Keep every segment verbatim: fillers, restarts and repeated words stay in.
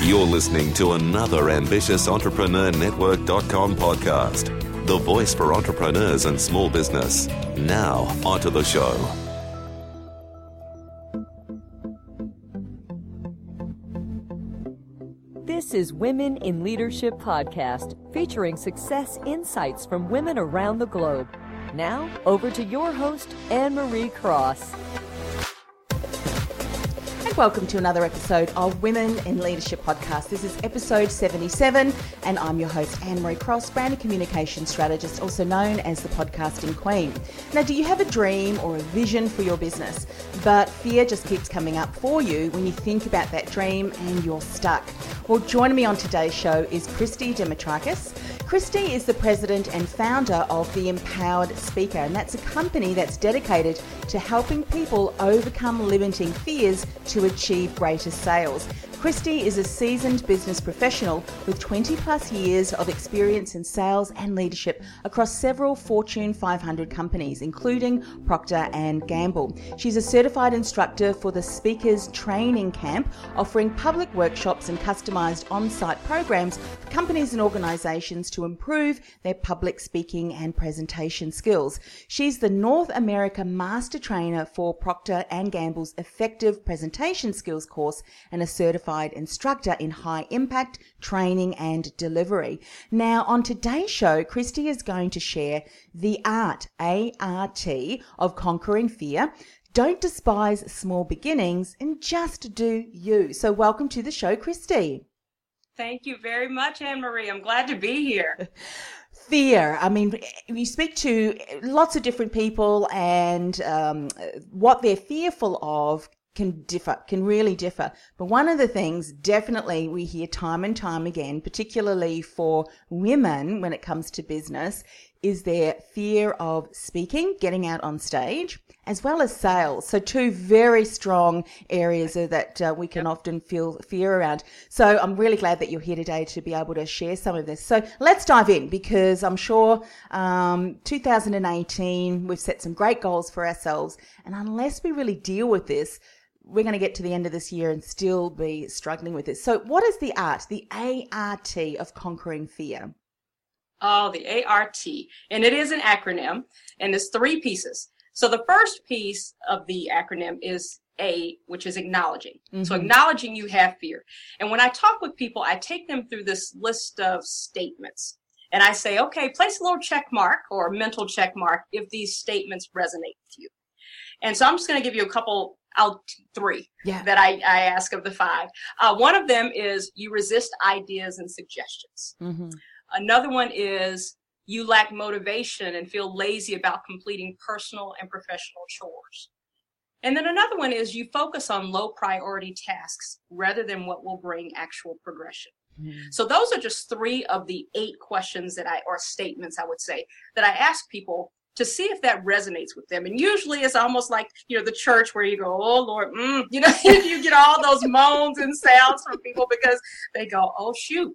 You're listening to another ambitious entrepreneur network dot com podcast, the voice for entrepreneurs and small business. Now, onto the show. This is Women in Leadership Podcast, featuring success insights from women around the globe. Now, over to your host, Anne-Marie Cross. Welcome to another episode of Women in Leadership Podcast. This is episode seventy-seven, and I'm your host, Anne-Marie Cross, brand and communication strategist, also known as the podcasting queen. Now, do you have a dream or a vision for your business, but fear just keeps coming up for you when you think about that dream and you're stuck? Well, joining me on today's show is Christy Demetrakis. Christy is the president and founder of The Empowered Speaker, and that's a company that's dedicated to helping people overcome limiting fears to achieve greater sales. Christy is a seasoned business professional with twenty plus years of experience in sales and leadership across several Fortune five hundred companies, including Procter and Gamble. She's a certified instructor for the Speakers Training Camp, offering public workshops and customized on-site programs for companies and organizations to improve their public speaking and presentation skills. She's the North America Master Trainer for Procter and Gamble's Effective Presentation Skills course and a certified instructor in high impact training and delivery. Now, on today's show, Christy is going to share the art, A R T, of conquering fear. Don't despise small beginnings, and just do you. So welcome to the show, Christy. Thank you very much, Anne-Marie. I'm glad to be here. Fear. I mean, you speak to lots of different people, and um, what they're fearful of can differ, can really differ. But one of the things definitely we hear time and time again, particularly for women when it comes to business, is their fear of speaking, getting out on stage, as well as sales. So two very strong areas that uh, we can often feel fear around. So I'm really glad that you're here today to be able to share some of this. So let's dive in, because I'm sure um, two thousand eighteen, we've set some great goals for ourselves. And unless we really deal with this, we're going to get to the end of this year and still be struggling with this. So what is the art, the A R T of conquering fear? Oh, the A R T. And it is an acronym, and there's three pieces. So the first piece of the acronym is A, which is acknowledging. Mm-hmm. So acknowledging you have fear. And when I talk with people, I take them through this list of statements. And I say, okay, place a little check mark or a mental check mark if these statements resonate with you. And so I'm just going to give you a couple out three yeah. that I, I ask of the five. Uh, one of them is you resist ideas and suggestions. Mm-hmm. Another one is you lack motivation and feel lazy about completing personal and professional chores. And then another one is you focus on low priority tasks rather than what will bring actual progression. Mm-hmm. So those are just three of the eight questions that I, or statements I would say, that I ask people to see if that resonates with them. And usually it's almost like, you know, the church where you go, oh, Lord, mm, you know, you get all those moans and sounds from people because they go, oh, shoot,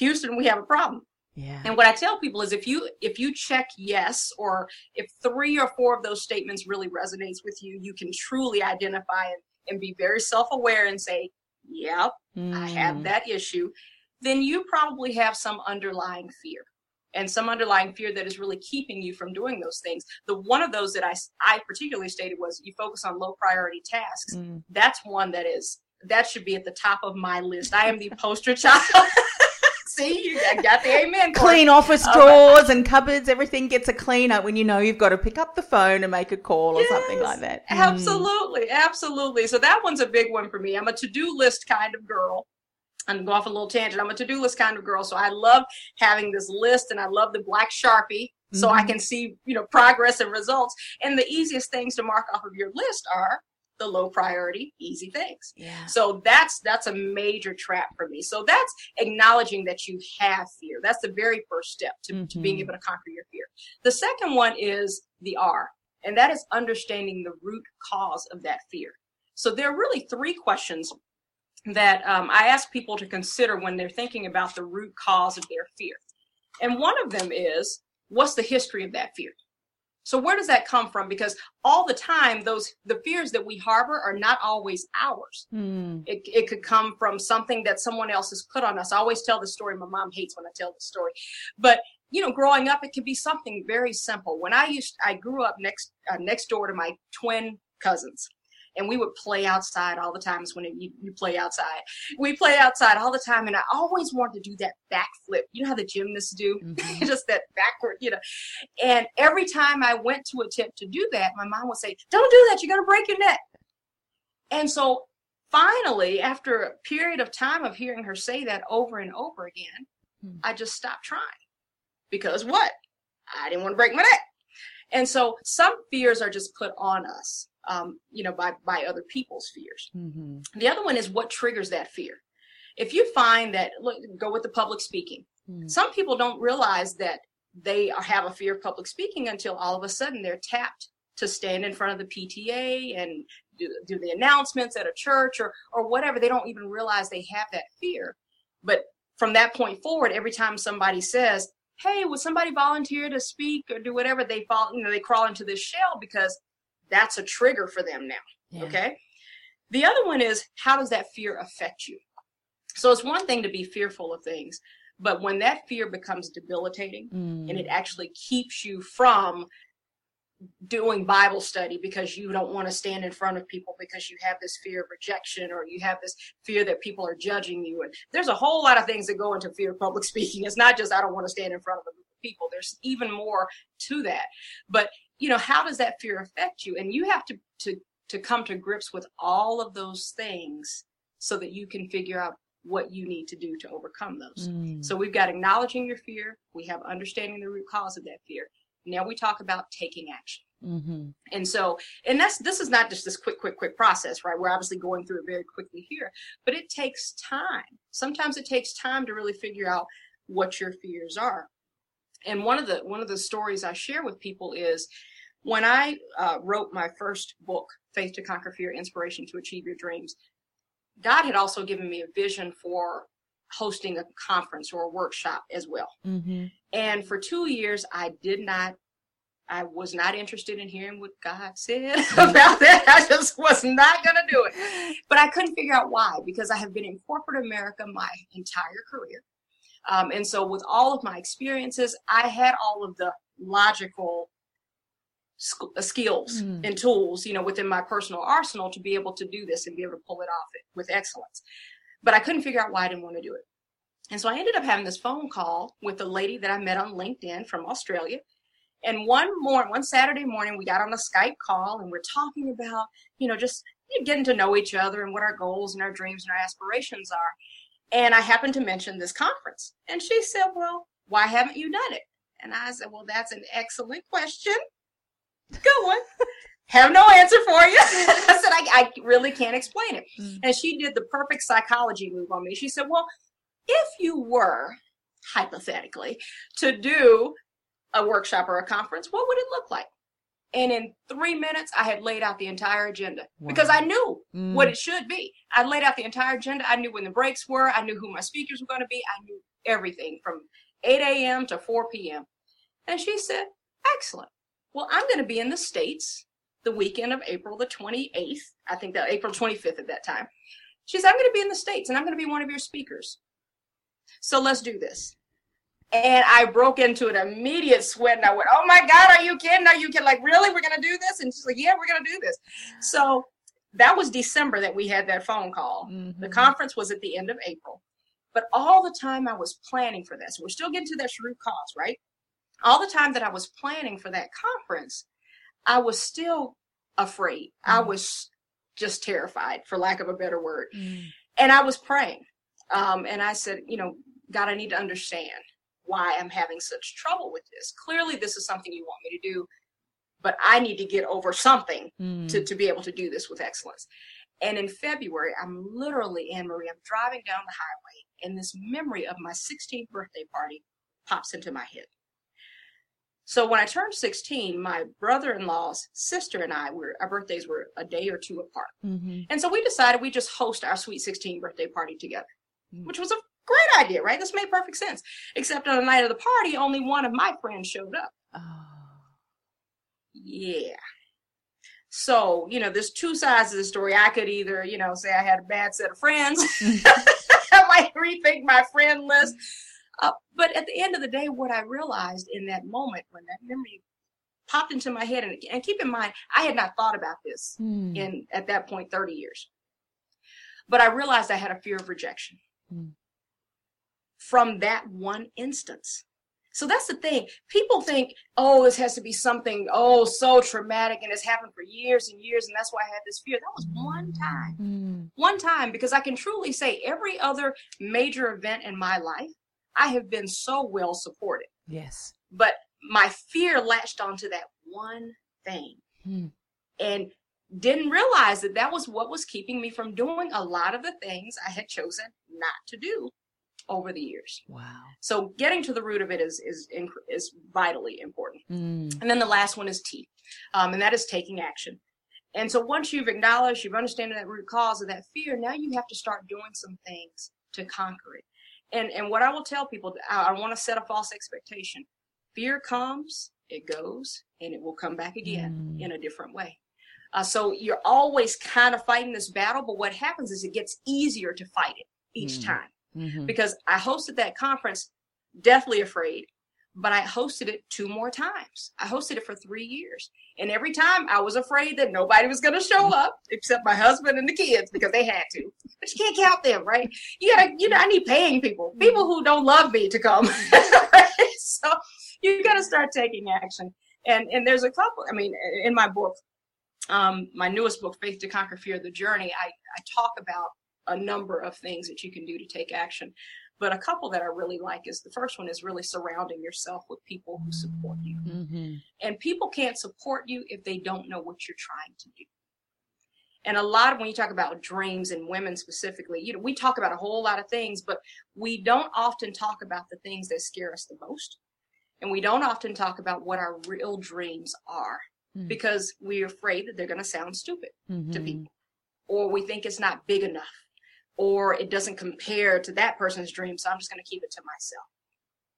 Houston, we have a problem. Yeah. And what I tell people is if you if you check yes, or if three or four of those statements really resonates with you, you can truly identify and, and be very self-aware and say, yep, mm. I have that issue. Then you probably have some underlying fear, and some underlying fear that is really keeping you from doing those things. The one of those that I, I particularly stated was you focus on low priority tasks. Mm. That's one that is, that should be at the top of my list. I am the poster child. See, you got the amen. Clean office drawers oh, and cupboards. Everything gets a cleanup when you know you've got to pick up the phone and make a call or yes, something like that. Absolutely. Mm. Absolutely. So that one's a big one for me. I'm a to-do list kind of girl. I'm going off a little tangent. I'm a to-do list kind of girl. So I love having this list, and I love the black Sharpie so mm-hmm. I can see, you know, progress and results. And the easiest things to mark off of your list are the low priority, easy things. Yeah. So that's that's a major trap for me. So that's acknowledging that you have fear. That's the very first step to, mm-hmm. to being able to conquer your fear. The second one is the R, and that is understanding the root cause of that fear. So there are really three questions that um, I ask people to consider when they're thinking about the root cause of their fear. And one of them is, what's the history of that fear? So where does that come from? Because all the time, those the fears that we harbor are not always ours. Mm. It, it could come from something that someone else has put on us. I always tell the story. My mom hates when I tell the story. But, you know, growing up, it could be something very simple. When I used, I grew up next uh, next door to my twin cousins. And we would play outside all the time. It's when it, you, you play outside. We play outside all the time. And I always wanted to do that backflip. You know how the gymnasts do? Mm-hmm. Just that backward, you know. And every time I went to attempt to do that, my mom would say, don't do that. You're going to break your neck. And so finally, after a period of time of hearing her say that over and over again, mm-hmm. I just stopped trying. Because what? I didn't want to break my neck. And so some fears are just put on us. Um, you know, by, by other people's fears. Mm-hmm. The other one is what triggers that fear. If you find that, look, go with the public speaking. Mm-hmm. Some people don't realize that they are, have a fear of public speaking until all of a sudden they're tapped to stand in front of the P T A and do, do the announcements at a church or, or whatever. They don't even realize they have that fear. But from that point forward, every time somebody says, hey, would somebody volunteer to speak or do whatever, they fall, you know, they crawl into this shell because that's a trigger for them now. Yeah. Okay. The other one is, how does that fear affect you? So it's one thing to be fearful of things, but when that fear becomes debilitating mm. and it actually keeps you from doing Bible study because you don't want to stand in front of people because you have this fear of rejection or you have this fear that people are judging you. And there's a whole lot of things that go into fear of public speaking. It's not just, I don't want to stand in front of a group of people. There's even more to that. But you know, how does that fear affect you? And you have to, to, to come to grips with all of those things so that you can figure out what you need to do to overcome those. Mm. So we've got acknowledging your fear. We have understanding the root cause of that fear. Now we talk about taking action. Mm-hmm. And so, and that's, this is not just this quick, quick, quick process, right? We're obviously going through it very quickly here, but it takes time. Sometimes it takes time to really figure out what your fears are. And one of the one of the stories I share with people is when I uh, wrote my first book, Faith to Conquer Fear, Inspiration to Achieve Your Dreams, God had also given me a vision for hosting a conference or a workshop as well. Mm-hmm. And for two years, I did not, I was not interested in hearing what God said about that. I just was not going to do it. But I couldn't figure out why, because I have been in corporate America my entire career. Um, and so with all of my experiences, I had all of the logical sc- skills mm. and tools, you know, within my personal arsenal to be able to do this and be able to pull it off with excellence. But I couldn't figure out why I didn't want to do it. And so I ended up having this phone call with a lady that I met on LinkedIn from Australia. And one morning, one Saturday morning, we got on a Skype call and we're talking about, you know, just you know, getting to know each other and what our goals and our dreams and our aspirations are. And I happened to mention this conference. And she said, well, why haven't you done it? And I said, well, that's an excellent question. Good one. Have no answer for you. I said, I, I really can't explain it. Mm-hmm. And she did the perfect psychology move on me. She said, well, if you were, hypothetically, to do a workshop or a conference, what would it look like? And in three minutes, I had laid out the entire agenda wow. because I knew mm. what it should be. I laid out the entire agenda. I knew when the breaks were. I knew who my speakers were going to be. I knew everything from eight a.m. to four p.m. And she said, excellent. Well, I'm going to be in the States the weekend of April the twenty-eighth. I think that April twenty-fifth at that time. She said, I'm going to be in the States and I'm going to be one of your speakers. So let's do this. And I broke into an immediate sweat and I went, oh my God, are you kidding? Are you kidding? Like, really? We're going to do this? And she's like, yeah, we're going to do this. So that was December that we had that phone call. Mm-hmm. The conference was at the end of April. But all the time I was planning for this, we're still getting to that root cause, right? All the time that I was planning for that conference, I was still afraid. Mm-hmm. I was just terrified, for lack of a better word. Mm-hmm. And I was praying. Um, and I said, you know, God, I need to understand why I'm having such trouble with this. Clearly, this is something you want me to do. but I need to get over something mm. to, to be able to do this with excellence. And in February, I'm literally, Anne-Marie, I'm driving down the highway, and this memory of my sixteenth birthday party pops into my head. So when I turned sixteen, my brother-in-law's sister and I, were, our birthdays were a day or two apart. Mm-hmm. And so we decided we just host our sweet sixteen birthday party together, mm-hmm. which was a great idea, right? This made perfect sense. Except on the night of the party, only one of my friends showed up. Oh. Yeah. So, you know, there's two sides of the story. I could either, you know, say I had a bad set of friends. I might rethink my friend list. Uh, but at the end of the day, what I realized in that moment when that memory popped into my head, and, and keep in mind, I had not thought about this mm. in, at that point, thirty years. But I realized I had a fear of rejection mm. from that one instance. So that's the thing. People think, oh, this has to be something, oh, so traumatic, and it's happened for years and years, and that's why I had this fear. That was one time. Mm. One time, because I can truly say every other major event in my life, I have been so well supported. Yes. But my fear latched onto that one thing mm. and didn't realize that that was what was keeping me from doing a lot of the things I had chosen not to do over the years. Wow. So getting to the root of it is is is vitally important. Mm. And then the last one is T, um, and that is taking action. And so once you've acknowledged, you've understood that root cause of that fear, now you have to start doing some things to conquer it. And and what I will tell people, I, I want to set a false expectation. Fear comes, it goes, and it will come back again mm. in a different way. Uh, so you're always kind of fighting this battle, but what happens is it gets easier to fight it each mm. time. Mm-hmm. Because I hosted that conference, Deathly Afraid, but I hosted it two more times. I hosted it for three years. And every time I was afraid that nobody was going to show up except my husband and the kids because they had to. But you can't count them, right? You gotta, you know, I need paying people, people who don't love me to come. So you got to start taking action. And and there's a couple, I mean, in my book, um, my newest book, Faith to Conquer Fear, The Journey, I, I talk about a number of things that you can do to take action. But a couple that I really like is the first one is really surrounding yourself with people who support you. Mm-hmm. And people can't support you if they don't know what you're trying to do. And a lot of when you talk about dreams and women specifically, you know, we talk about a whole lot of things, but we don't often talk about the things that scare us the most. And we don't often talk about what our real dreams are mm-hmm. because we're afraid that they're going to sound stupid mm-hmm. to people, or we think it's not big enough, or it doesn't compare to that person's dream, so I'm just going to keep it to myself.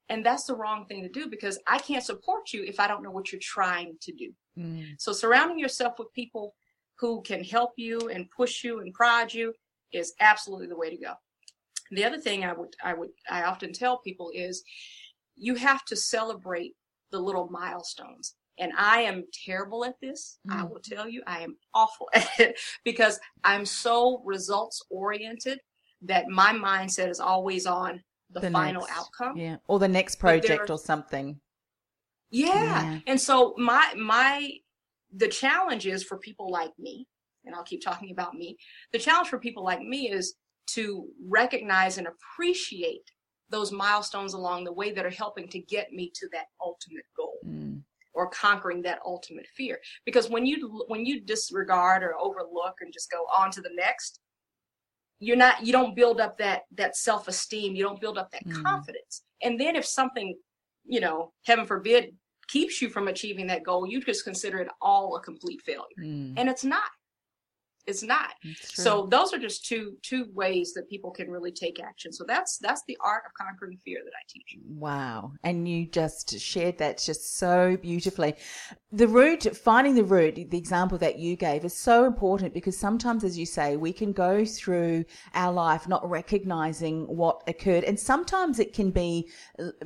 And that's the wrong thing to do, because I can't support you if I don't know what you're trying to do. Mm. So surrounding yourself with people who can help you and push you and prod you is absolutely the way to go. The other thing I would I would I often tell people is you have to celebrate the little milestones. And I am terrible at this. Mm. I will tell you, I am awful at it because I'm so results oriented that my mindset is always on the, the final next, outcome. Yeah. Or the next project or something. Yeah. yeah. And so my, my, the challenge is for people like me, and I'll keep talking about me. The challenge for people like me is to recognize and appreciate those milestones along the way that are helping to get me to that ultimate goal. Mm. Or conquering that ultimate fear. Because when you when you disregard or overlook and just go on to the next, you're not you don't build up that that self-esteem, you don't build up that mm. confidence. And then if something, you know, heaven forbid, keeps you from achieving that goal, you just consider it all a complete failure. Mm. And it's not. It's not. So those are just two two ways that people can really take action. So that's that's the art of conquering fear that I teach. Wow. And you just shared that just so beautifully. The root, finding the root, the example that you gave is so important, because sometimes, as you say, we can go through our life not recognizing what occurred. And sometimes it can be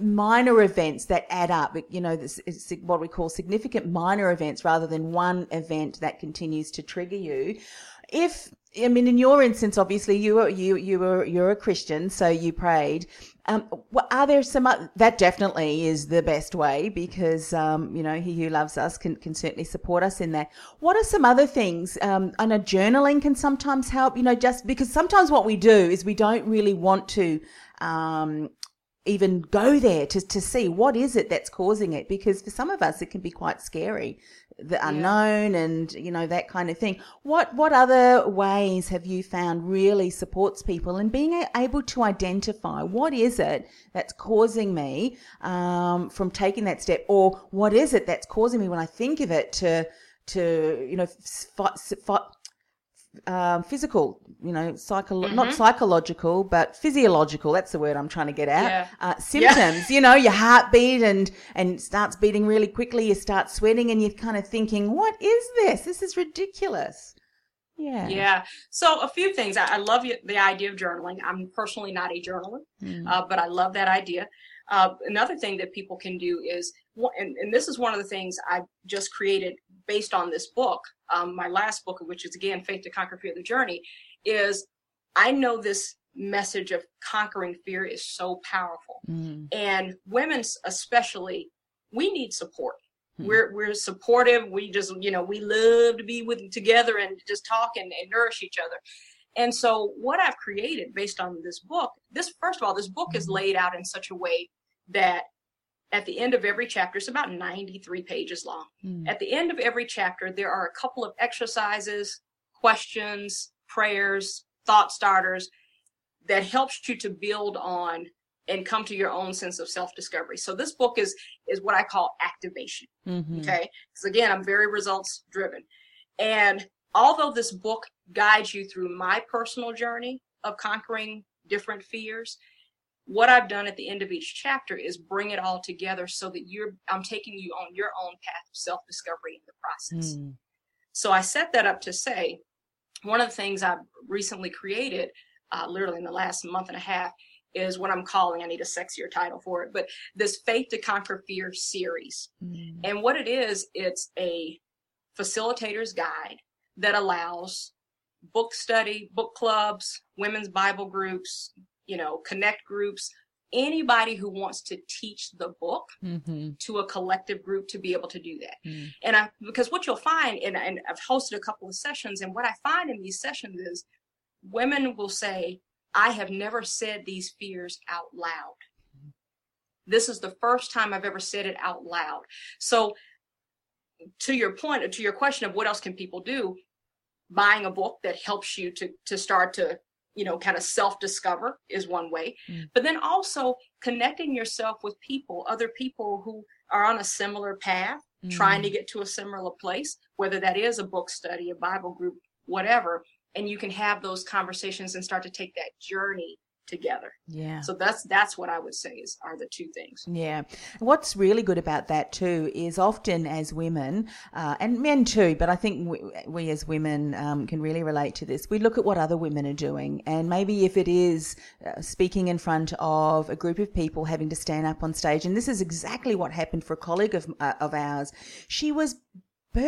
minor events that add up, you know, this is what we call significant minor events rather than one event that continues to trigger you. If, I mean, in your instance, obviously you were, you, you were, you're a Christian, so you prayed. Um, are there some, other, that definitely is the best way, because, um, you know, he who loves us can, can certainly support us in that. What are some other things? Um, I know journaling can sometimes help, you know, just because sometimes what we do is we don't really want to, um, even go there to, to see what is it that's causing it, because for some of us it can be quite scary, the yeah. unknown and, you know, that kind of thing. What what other ways have you found really supports people in being able to identify what is it that's causing me um, from taking that step, or what is it that's causing me when I think of it to, to you know, fight, fight, Um, physical, you know, psycho- mm-hmm. not psychological, but physiological. That's the word I'm trying to get at. Yeah. Uh, symptoms, yeah. you know, your heartbeat and and starts beating really quickly. You start sweating, and you're kind of thinking, "What is this? This is ridiculous." Yeah. Yeah. So a few things. I, I love the idea of journaling. I'm personally not a journaler, mm. uh, but I love that idea. Uh, another thing that people can do is, and, and this is one of the things I just created based on this book, um, my last book, which is, again, Faith to Conquer Fear, The Journey, is I know this message of conquering fear is so powerful. Mm. And women especially, we need support. Mm. We're we're supportive. We just, you know, we love to be with together and just talk and, and nourish each other. And so what I've created based on this book, this, first of all, this book is laid out in such a way that at the end of every chapter, it's about ninety-three pages long. Mm. At the end of every chapter, there are a couple of exercises, questions, prayers, thought starters that helps you to build on and come to your own sense of self-discovery. So this book is, is what I call activation. Mm-hmm. Okay. Because again, I'm very results driven. And although this book guides you through my personal journey of conquering different fears, what I've done at the end of each chapter is bring it all together so that you're, I'm taking you on your own path of self-discovery in the process. Mm. So I set that up to say, one of the things I've recently created, uh, literally in the last month and a half, is what I'm calling, I need a sexier title for it, but this Faith to Conquer Fear series. Mm. And what it is, it's a facilitator's guide that allows book study, book clubs, women's Bible groups, you know, connect groups, anybody who wants to teach the book mm-hmm. to a collective group to be able to do that. Mm. And I, because what you'll find, and, and I've hosted a couple of sessions, and what I find in these sessions is women will say, I have never said these fears out loud. Mm. This is the first time I've ever said it out loud. So to your point, to your question of what else can people do, buying a book that helps you to to start to, you know, kind of self-discover is one way. Mm. But then also connecting yourself with people, other people who are on a similar path, mm. trying to get to a similar place, whether that is a book study, a Bible group, whatever. And you can have those conversations and start to take that journey together. Yeah. So that's that's what I would say is are the two things. Yeah. What's really good about that too is often as women uh, and men too, but I think we, we as women um, can really relate to this. We look at what other women are doing, and maybe if it is uh, speaking in front of a group of people, having to stand up on stage, and this is exactly what happened for a colleague of uh, of ours. She was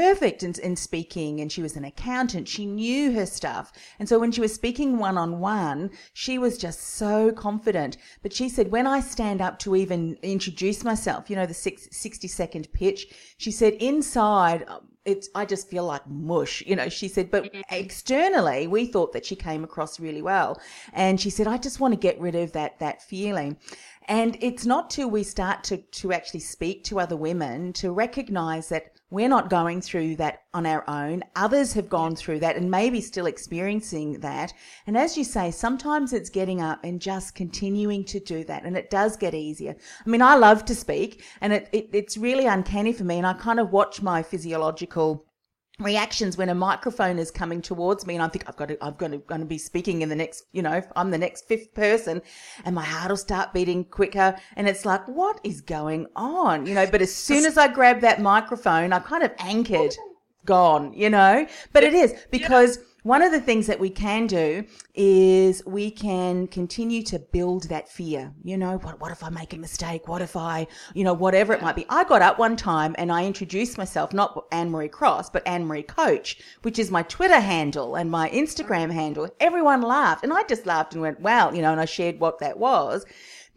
perfect in, in speaking, and she was an accountant. She knew her stuff. And so when she was speaking one-on-one, she was just so confident. But she said, when I stand up to even introduce myself, you know, the sixty-second pitch, she said, inside, it's, I just feel like mush, you know, she said, but externally, we thought that she came across really well. And she said, I just want to get rid of that, that feeling. And it's not till we start to, to actually speak to other women to recognize that we're not going through that on our own. Others have gone through that and maybe still experiencing that. And as you say, sometimes it's getting up and just continuing to do that. And it does get easier. I mean, I love to speak, and it, it it's really uncanny for me. And I kind of watch my physiological reactions when a microphone is coming towards me, and I think I've got to, I've got to, going to be speaking in the next, you know, I'm the next fifth person, and my heart will start beating quicker, and it's like, what is going on, you know? But as soon as I grab that microphone, I kind of anchored, gone, you know. But it is because. Yeah. One of the things that we can do is we can continue to build that fear. You know, what, what if I make a mistake? What if I, you know, whatever it might be. I got up one time and I introduced myself, not Anne-Marie Cross, but Anne-Marie Coach, which is my Twitter handle and my Instagram handle. Everyone laughed, and I just laughed and went, wow, you know, and I shared what that was.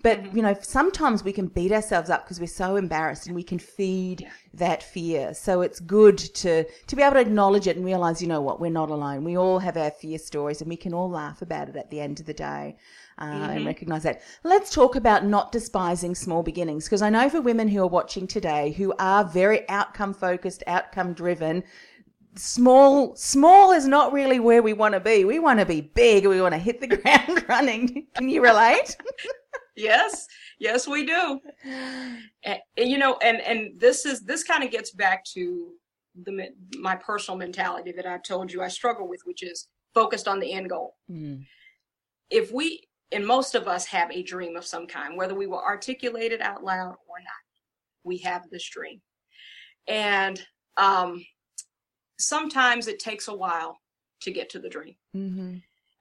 But, mm-hmm. you know, sometimes we can beat ourselves up because we're so embarrassed, and we can feed yeah. that fear. So it's good to, to be able to acknowledge it and realize, you know what, we're not alone. We all have our fear stories, and we can all laugh about it at the end of the day uh, mm-hmm. and recognize that. Let's talk about not despising small beginnings, because I know for women who are watching today who are very outcome focused, outcome driven, Small, small is not really where we want to be. We want to be big. We want to hit the ground running. Can you relate? Yes, yes, we do. And, you know, and, and this is this kind of gets back to the my personal mentality that I told you I struggle with, which is focused on the end goal. Mm. If we, and most of us have a dream of some kind, whether we will articulate it out loud or not, we have this dream. And um. sometimes it takes a while to get to the dream. Mm-hmm.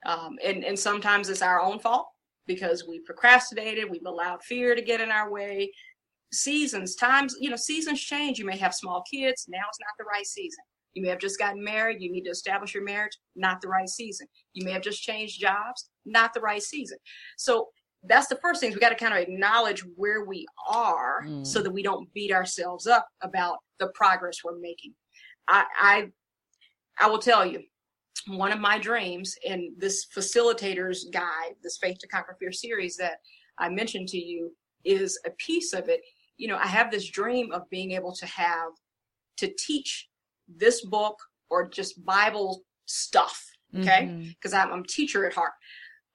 Um, and, and sometimes it's our own fault because we procrastinated. We've allowed fear to get in our way. Seasons, times, you know, seasons change. You may have small kids. Now it's not the right season. You may have just gotten married. You need to establish your marriage. Not the right season. You may have just changed jobs. Not the right season. So that's the first thing. We got to kind of acknowledge where we are mm. so that we don't beat ourselves up about the progress we're making. I, I I will tell you, one of my dreams in this facilitator's guide, this Faith to Conquer Fear series that I mentioned to you, is a piece of it. You know, I have this dream of being able to have, to teach this book or just Bible stuff, okay? Because mm-hmm. I'm, I'm a teacher at heart,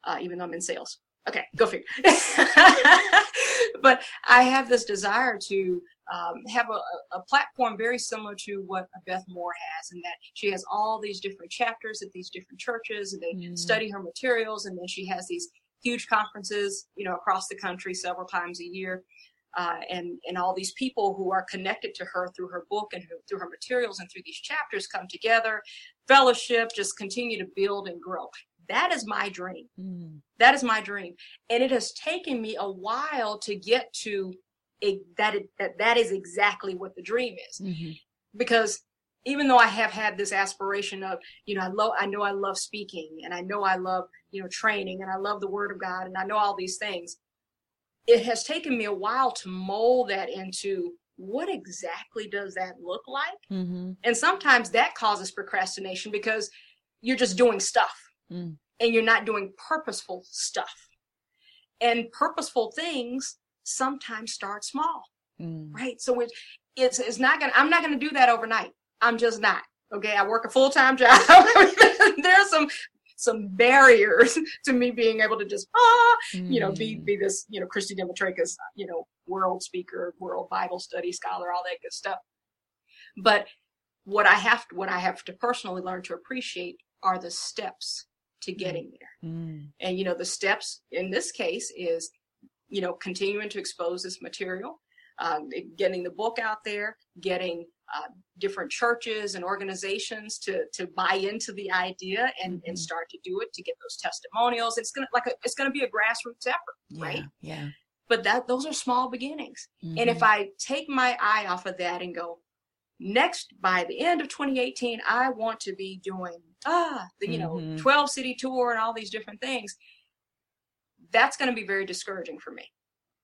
uh, even though I'm in sales. Okay, go figure. But I have this desire to um, have a, a platform very similar to what Beth Moore has, in that she has all these different chapters at these different churches, and they mm. study her materials, and then she has these huge conferences, you know, across the country several times a year, uh, and and all these people who are connected to her through her book and her, through her materials and through these chapters come together, fellowship, just continue to build and grow. That is my dream. Mm. That is my dream. And it has taken me a while to get to a, that, it, that. That is exactly what the dream is. Mm-hmm. Because even though I have had this aspiration of, you know, I love, I know I love speaking, and I know I love, you know, training, and I love the Word of God, and I know all these things, it has taken me a while to mold that into what exactly does that look like? Mm-hmm. And sometimes that causes procrastination because you're just doing stuff. Mm. And you're not doing purposeful stuff. And purposeful things sometimes start small, mm. right? So it, it's it's not gonna. I'm not gonna do that overnight. I'm just not. Okay, I work a full time job. There are some some barriers to me being able to just ah, mm. you know, be be this, you know, Christy Demetrakis, you know, world speaker, world Bible study scholar, all that good stuff. But what I have to, what I have to personally learn to appreciate are the steps to getting there. Mm. And, you know, the steps in this case is, you know, continuing to expose this material, um, getting the book out there, getting uh, different churches and organizations to to buy into the idea and, mm-hmm. and start to do it, to get those testimonials. It's going to like a, it's going to be a grassroots effort, yeah, right? Yeah. But that those are small beginnings. Mm-hmm. And if I take my eye off of that and go, next, by the end of twenty eighteen, I want to be doing, ah, the, you know, mm-hmm. twelve city tour and all these different things. That's going to be very discouraging for me,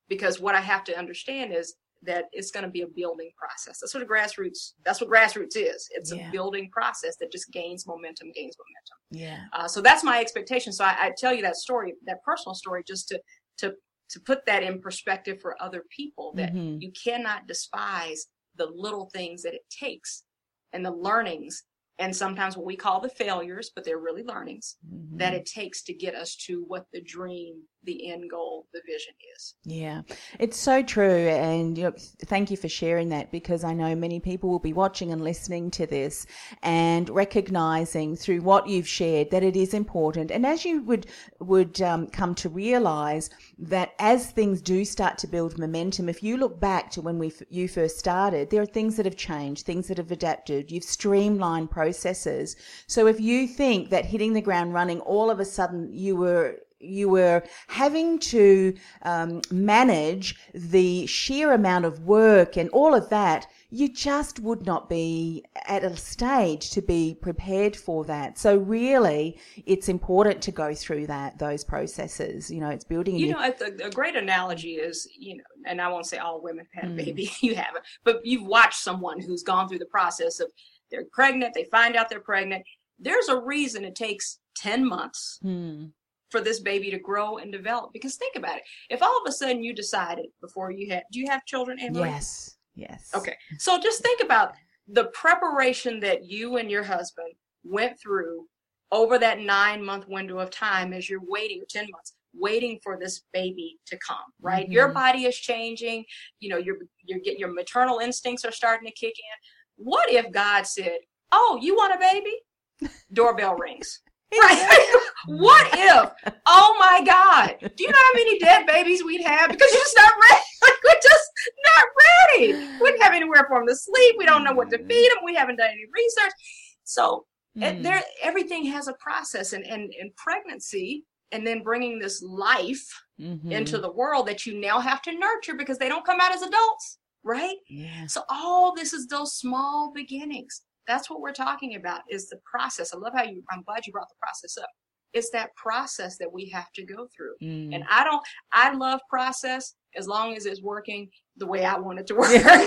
because what I have to understand is that it's going to be a building process. That's what a grassroots, that's what grassroots is. It's yeah. a building process that just gains momentum, gains momentum. Yeah. Uh, so that's my expectation. So I, I tell you that story, that personal story, just to, to, to put that in perspective for other people, that mm-hmm. you cannot despise the little things that it takes, and the learnings, and sometimes what we call the failures, but they're really learnings mm-hmm. that it takes to get us to what the dream, the end goal, the vision is. Yeah, it's so true. And you know, thank you for sharing that, because I know many people will be watching and listening to this and recognizing through what you've shared that it is important. And as you would, would um, come to realize that as things do start to build momentum, if you look back to when we you first started, there are things that have changed, things that have adapted. You've streamlined processes. So if you think that hitting the ground running, all of a sudden you were you were having to um, manage the sheer amount of work and all of that, you just would not be at a stage to be prepared for that. So really, it's important to go through that, those processes. You know, it's building. You know, a, a great analogy is, you know, and I won't say all women have had a mm. baby, you haven't, but you've watched someone who's gone through the process of they're pregnant, they find out they're pregnant. There's a reason it takes ten months. Mm. for this baby to grow and develop. Because think about it. If all of a sudden you decided before you had, do you have children, Anne-Marie? Yes, yes. Okay. So just think about the preparation that you and your husband went through over that nine month window of time as you're waiting, ten months, waiting for this baby to come, right? Mm-hmm. Your body is changing. You know, you're, you're getting, your maternal instincts are starting to kick in. What if God said, oh, you want a baby? Doorbell rings. Right? What if? Oh my God! Do you know how many dead babies we'd have because you're just not ready? Like, we're just not ready. We wouldn't have anywhere for them to sleep. We don't know what to feed them. We haven't done any research. So mm. and there, everything has a process, and and and pregnancy, and then bringing this life mm-hmm. into the world that you now have to nurture because they don't come out as adults, right? Yeah. So all this is those small beginnings. That's what we're talking about, is the process. I love how you, I'm glad you brought the process up. It's that process that we have to go through. Mm. And I don't, I love process as long as it's working the way I want it to work. Yeah.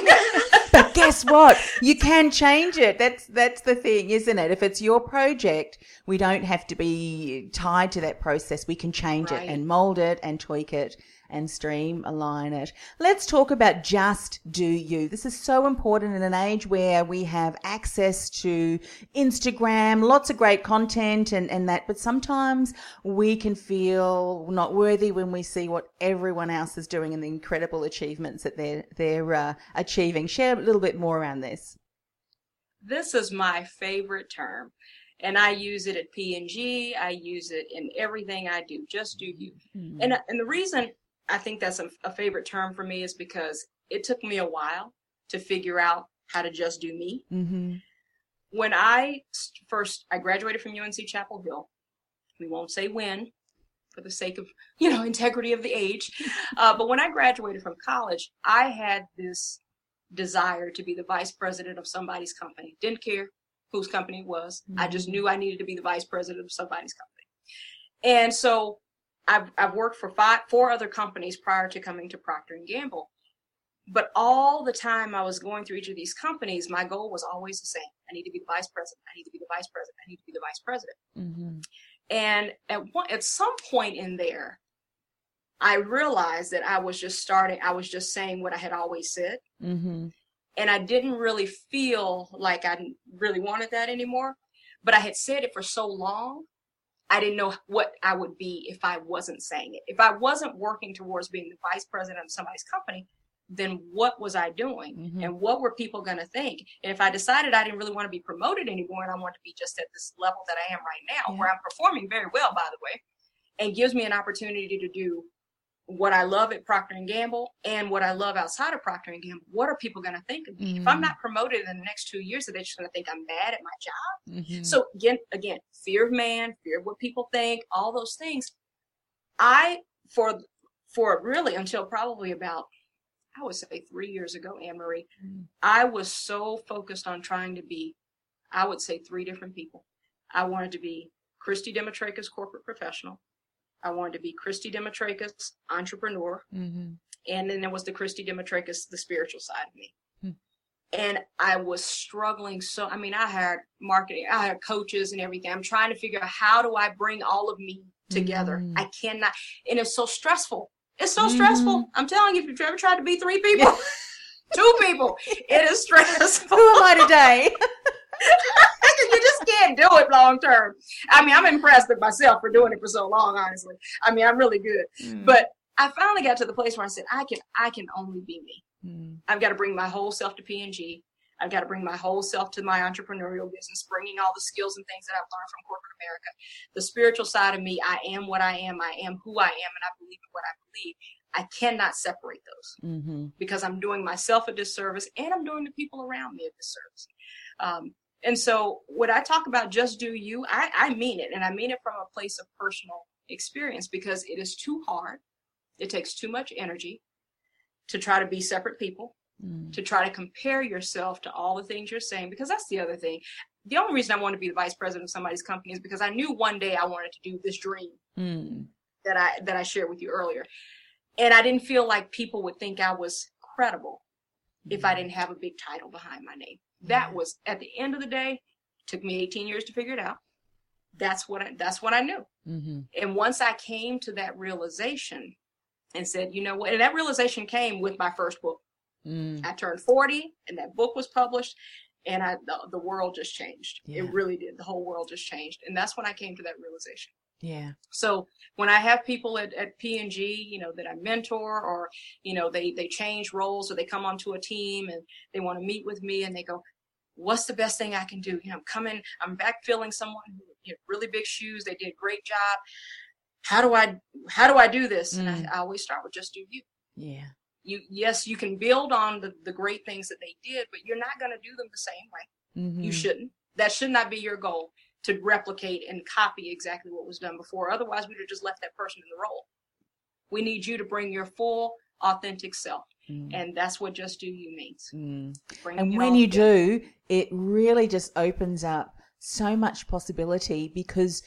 But guess what? You can change it. That's that's the thing, isn't it? If it's your project, we don't have to be tied to that process. We can change right. it and mold it and tweak it and streamline it. Let's talk about just do you. This is so important in an age where we have access to Instagram, lots of great content and, and that, but sometimes we can feel not worthy when we see what everyone else is doing and the incredible achievements that they're, they're uh, achieving. Share a little bit more around this. This is my favorite term, and I use it at P and G. I use it in everything I do. Just do you. Mm-hmm. And, and the reason I think that's a, a favorite term for me is because it took me a while to figure out how to just do me. Mm-hmm. When I first, I graduated from U N C Chapel Hill. We won't say when for the sake of, you know, integrity of the age. Uh, but when I graduated from college, I had this desire to be the vice president of somebody's company. Didn't care whose company it was. Mm-hmm. I just knew I needed to be the vice president of somebody's company. And so I've, I've worked for five, four other companies prior to coming to Procter and Gamble. But all the time I was going through each of these companies, my goal was always the same. I need to be the vice president. I need to be the vice president. I need to be the vice president. Mm-hmm. And at one, at some point in there, I realized that I was just starting. I was just saying what I had always said. Mm-hmm. And I didn't really feel like I really wanted that anymore. But I had said it for so long. I didn't know what I would be if I wasn't saying it. If I wasn't working towards being the vice president of somebody's company, then what was I doing? Mm-hmm. And what were people going to think? And if I decided I didn't really want to be promoted anymore and I wanted to be just at this level that I am right now, yeah. where I'm performing very well, by the way, and gives me an opportunity to do what I love at Procter and Gamble and what I love outside of Procter and Gamble, what are people going to think of me? Mm-hmm. If I'm not promoted in the next two years, are they just going to think I'm bad at my job? Mm-hmm. So again, again, fear of man, fear of what people think, all those things. I, for, for really until probably about, I would say three years ago, Anne-Marie, mm-hmm. I was so focused on trying to be, I would say three different people. I wanted to be Christy Demetrakis, corporate professional. I wanted to be Christy Demetrakis, entrepreneur. Mm-hmm. And then there was the Christy Demetrakis, the spiritual side of me. Mm-hmm. And I was struggling. So, I mean, I hired marketing, I hired coaches and everything. I'm trying to figure out how do I bring all of me together? Mm-hmm. I cannot. And it's so stressful. It's so mm-hmm. stressful. I'm telling you, if you've ever tried to be three people, yeah. two people, it is stressful. Who am I today? You just can't do it long term. I mean, I'm impressed with myself for doing it for so long, honestly. I mean, I'm really good. Mm. But I finally got to the place where I said, I can I can only be me. Mm. I've got to bring my whole self to P and G. I've got to bring my whole self to my entrepreneurial business, bringing all the skills and things that I've learned from corporate America. The spiritual side of me, I am what I am. I am who I am, and I believe in what I believe. I cannot separate those mm-hmm. because I'm doing myself a disservice, and I'm doing the people around me a disservice. Um, And so when I talk about just do you, I, I mean it. And I mean it from a place of personal experience because it is too hard. It takes too much energy to try to be separate people, mm. to try to compare yourself to all the things you're saying, because that's the other thing. The only reason I wanted to be the vice president of somebody's company is because I knew one day I wanted to do this dream mm. that I that I shared with you earlier. And I didn't feel like people would think I was credible mm. if I didn't have a big title behind my name. Mm. That was, at the end of the day, took me eighteen years to figure it out. That's what I, that's what I knew. Mm-hmm. And once I came to that realization and said, you know what, and that realization came with my first book. Mm. I turned forty and that book was published. And I, the, the world just changed. Yeah. It really did. The whole world just changed. And that's when I came to that realization. Yeah. So when I have people at, at P and G, you know, that I mentor, or, you know, they, they change roles, or they come onto a team and they want to meet with me and they go, what's the best thing I can do? You know, I'm coming, I'm backfilling someone who had really big shoes. They did a great job. How do I, how do I do this? Mm. And I, I always start with just do you. Yeah. You, yes, you can build on the, the great things that they did, but you're not going to do them the same way. Mm-hmm. You shouldn't. That should not be your goal, to replicate and copy exactly what was done before. Otherwise, we would have just left that person in the role. We need you to bring your full, authentic self. Mm. And that's what just do you means. Mm. And when you do, it really just opens up so much possibility, because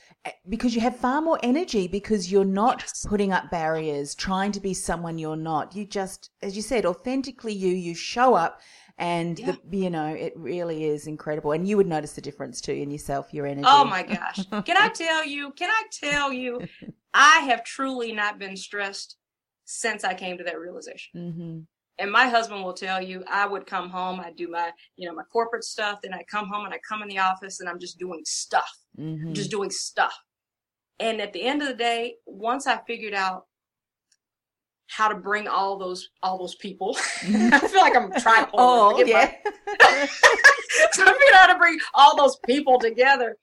because you have far more energy, because you're not yes. putting up barriers, trying to be someone you're not. You just, as you said, authentically you, you show up, and, yeah. the, you know, it really is incredible. And you would notice the difference too in yourself, your energy. Oh, my gosh. Can I tell you, can I tell you, I have truly not been stressed since I came to that realization. Mm-hmm. And my husband will tell you, I would come home, I do my, you know, my corporate stuff. Then I come home and I come in the office and I'm just doing stuff, mm-hmm. just doing stuff. And at the end of the day, once I figured out how to bring all those, all those people, I feel like I'm trying to, oh, yeah. So I figured out how to bring all those people together.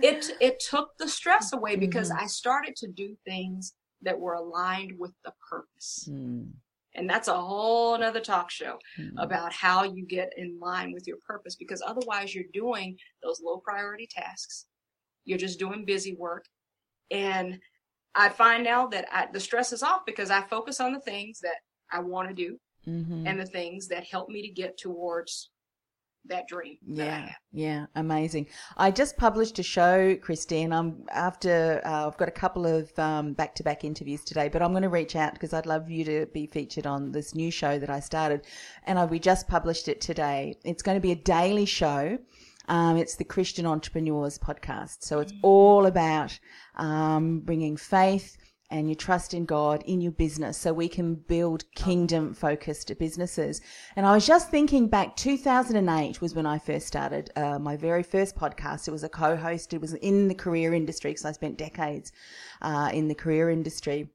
It, it took the stress away, because mm-hmm. I started to do things that were aligned with the purpose. Mm. And that's a whole nother talk show mm-hmm. about how you get in line with your purpose, because otherwise you're doing those low priority tasks. You're just doing busy work. And I find now that I, the stress is off, because I focus on the things that I want to do mm-hmm. and the things that help me to get towards that dream. Yeah. That I have. Yeah. Amazing. I just published a show, Christine. I'm after, uh, I've got a couple of um, back-to-back interviews today, but I'm going to reach out, because I'd love you to be featured on this new show that I started. And I, we just published it today. It's going to be a daily show. Um, it's the Christian Entrepreneurs Podcast. So it's all about um, bringing faith and your trust in God in your business, so we can build kingdom-focused businesses. And I was just thinking back, two thousand eight was when I first started uh, my very first podcast. It was a co-host. It was in the career industry, because I spent decades uh, in the career industry.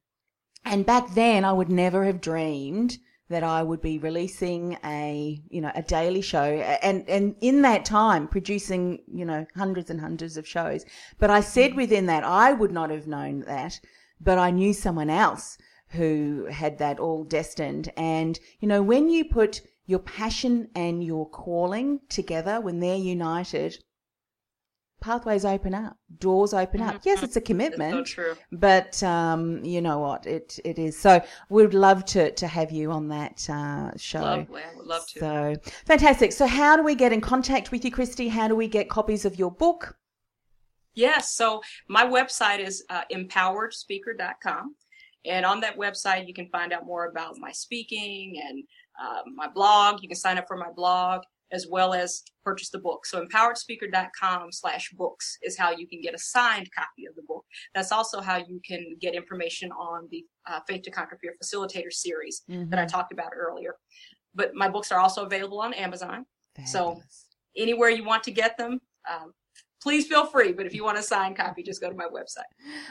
And back then, I would never have dreamed that I would be releasing a, you know, a daily show, and, and in that time producing, you know, hundreds and hundreds of shows. But I said within that, I would not have known that, but I knew someone else who had that all destined. And, you know, when you put your passion and your calling together, when they're united, pathways open up, doors open mm-hmm. up. Yes, it's a commitment, it's so true. But um, you know what, it it is. So we'd love to, to have you on that uh, show. Lovely, I would love to. So fantastic. So how do we get in contact with you, Christy? How do we get copies of your book? Yes. So my website is uh, empowered speaker dot com. And on that website, you can find out more about my speaking and uh, my blog. You can sign up for my blog, as well as purchase the book. So empowered speaker dot com slash books is how you can get a signed copy of the book. That's also how you can get information on the uh, Faith to Conquer Fear Facilitator series mm-hmm. that I talked about earlier. But my books are also available on Amazon. Fabulous. So anywhere you want to get them, um, please feel free, but if you want a signed copy, just go to my website.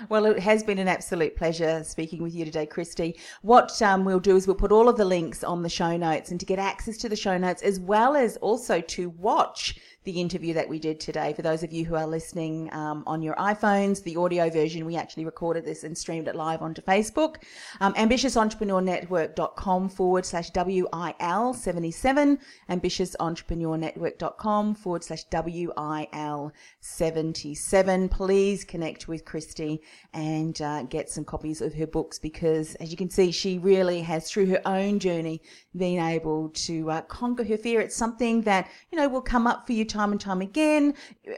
Well, it has been an absolute pleasure speaking with you today, Christy. What um, we'll do is we'll put all of the links on the show notes, and to get access to the show notes, as well as also to watch the interview that we did today. For those of you who are listening um, on your iPhones, the audio version, we actually recorded this and streamed it live onto Facebook. Um, ambitious entrepreneur network dot com forward slash W I L seventy-seven, ambitious entrepreneur network dot com forward slash W I L seventy-seven. Please connect with Christy and uh, get some copies of her books, because as you can see, she really has, through her own journey, been able to uh, conquer her fear. It's something that, you know, will come up for you time and time again,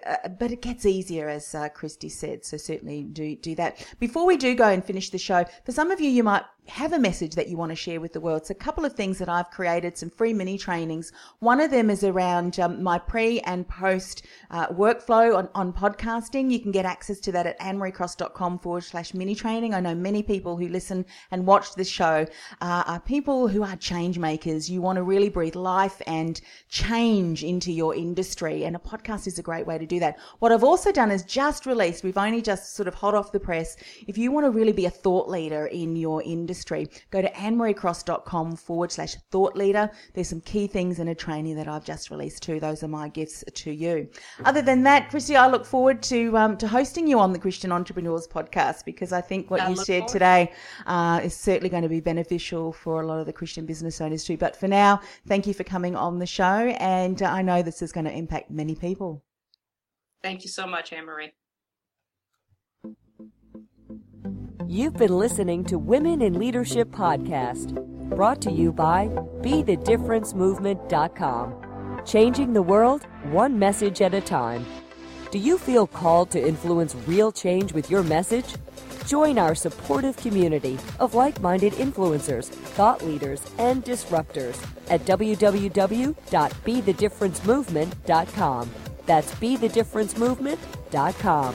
uh, but it gets easier, as uh, Christy said. So certainly do do that. Before we do go and finish the show, for some of you, you might have a message that you want to share with the world. So a couple of things that I've created, some free mini trainings. One of them is around um, my pre and post uh, workflow on, on podcasting. You can get access to that at anne marie cross dot com forward slash mini training. I know many people who listen and watch this show uh, are people who are change makers. You want to really breathe life and change into your industry, and a podcast is a great way to do that. What I've also done is just released, we've only just sort of hot off the press, if you want to really be a thought leader in your industry, Industry, go to anne marie cross dot com forward slash thought leader. There's some key things in a training that I've just released too. Those are my gifts to you. Other than that, Christy, I look forward to um, to hosting you on the Christian Entrepreneurs Podcast, because I think what I you shared today uh, is certainly going to be beneficial for a lot of the Christian business owners too. But for now, thank you for coming on the show, and uh, I know this is going to impact many people. Thank you so much, Anne-Marie. You've been listening to Women in Leadership Podcast, brought to you by Be The Difference Movement dot com. Changing the world, one message at a time. Do you feel called to influence real change with your message? Join our supportive community of like-minded influencers, thought leaders, and disruptors at w w w dot be the difference movement dot com. That's be the difference movement dot com.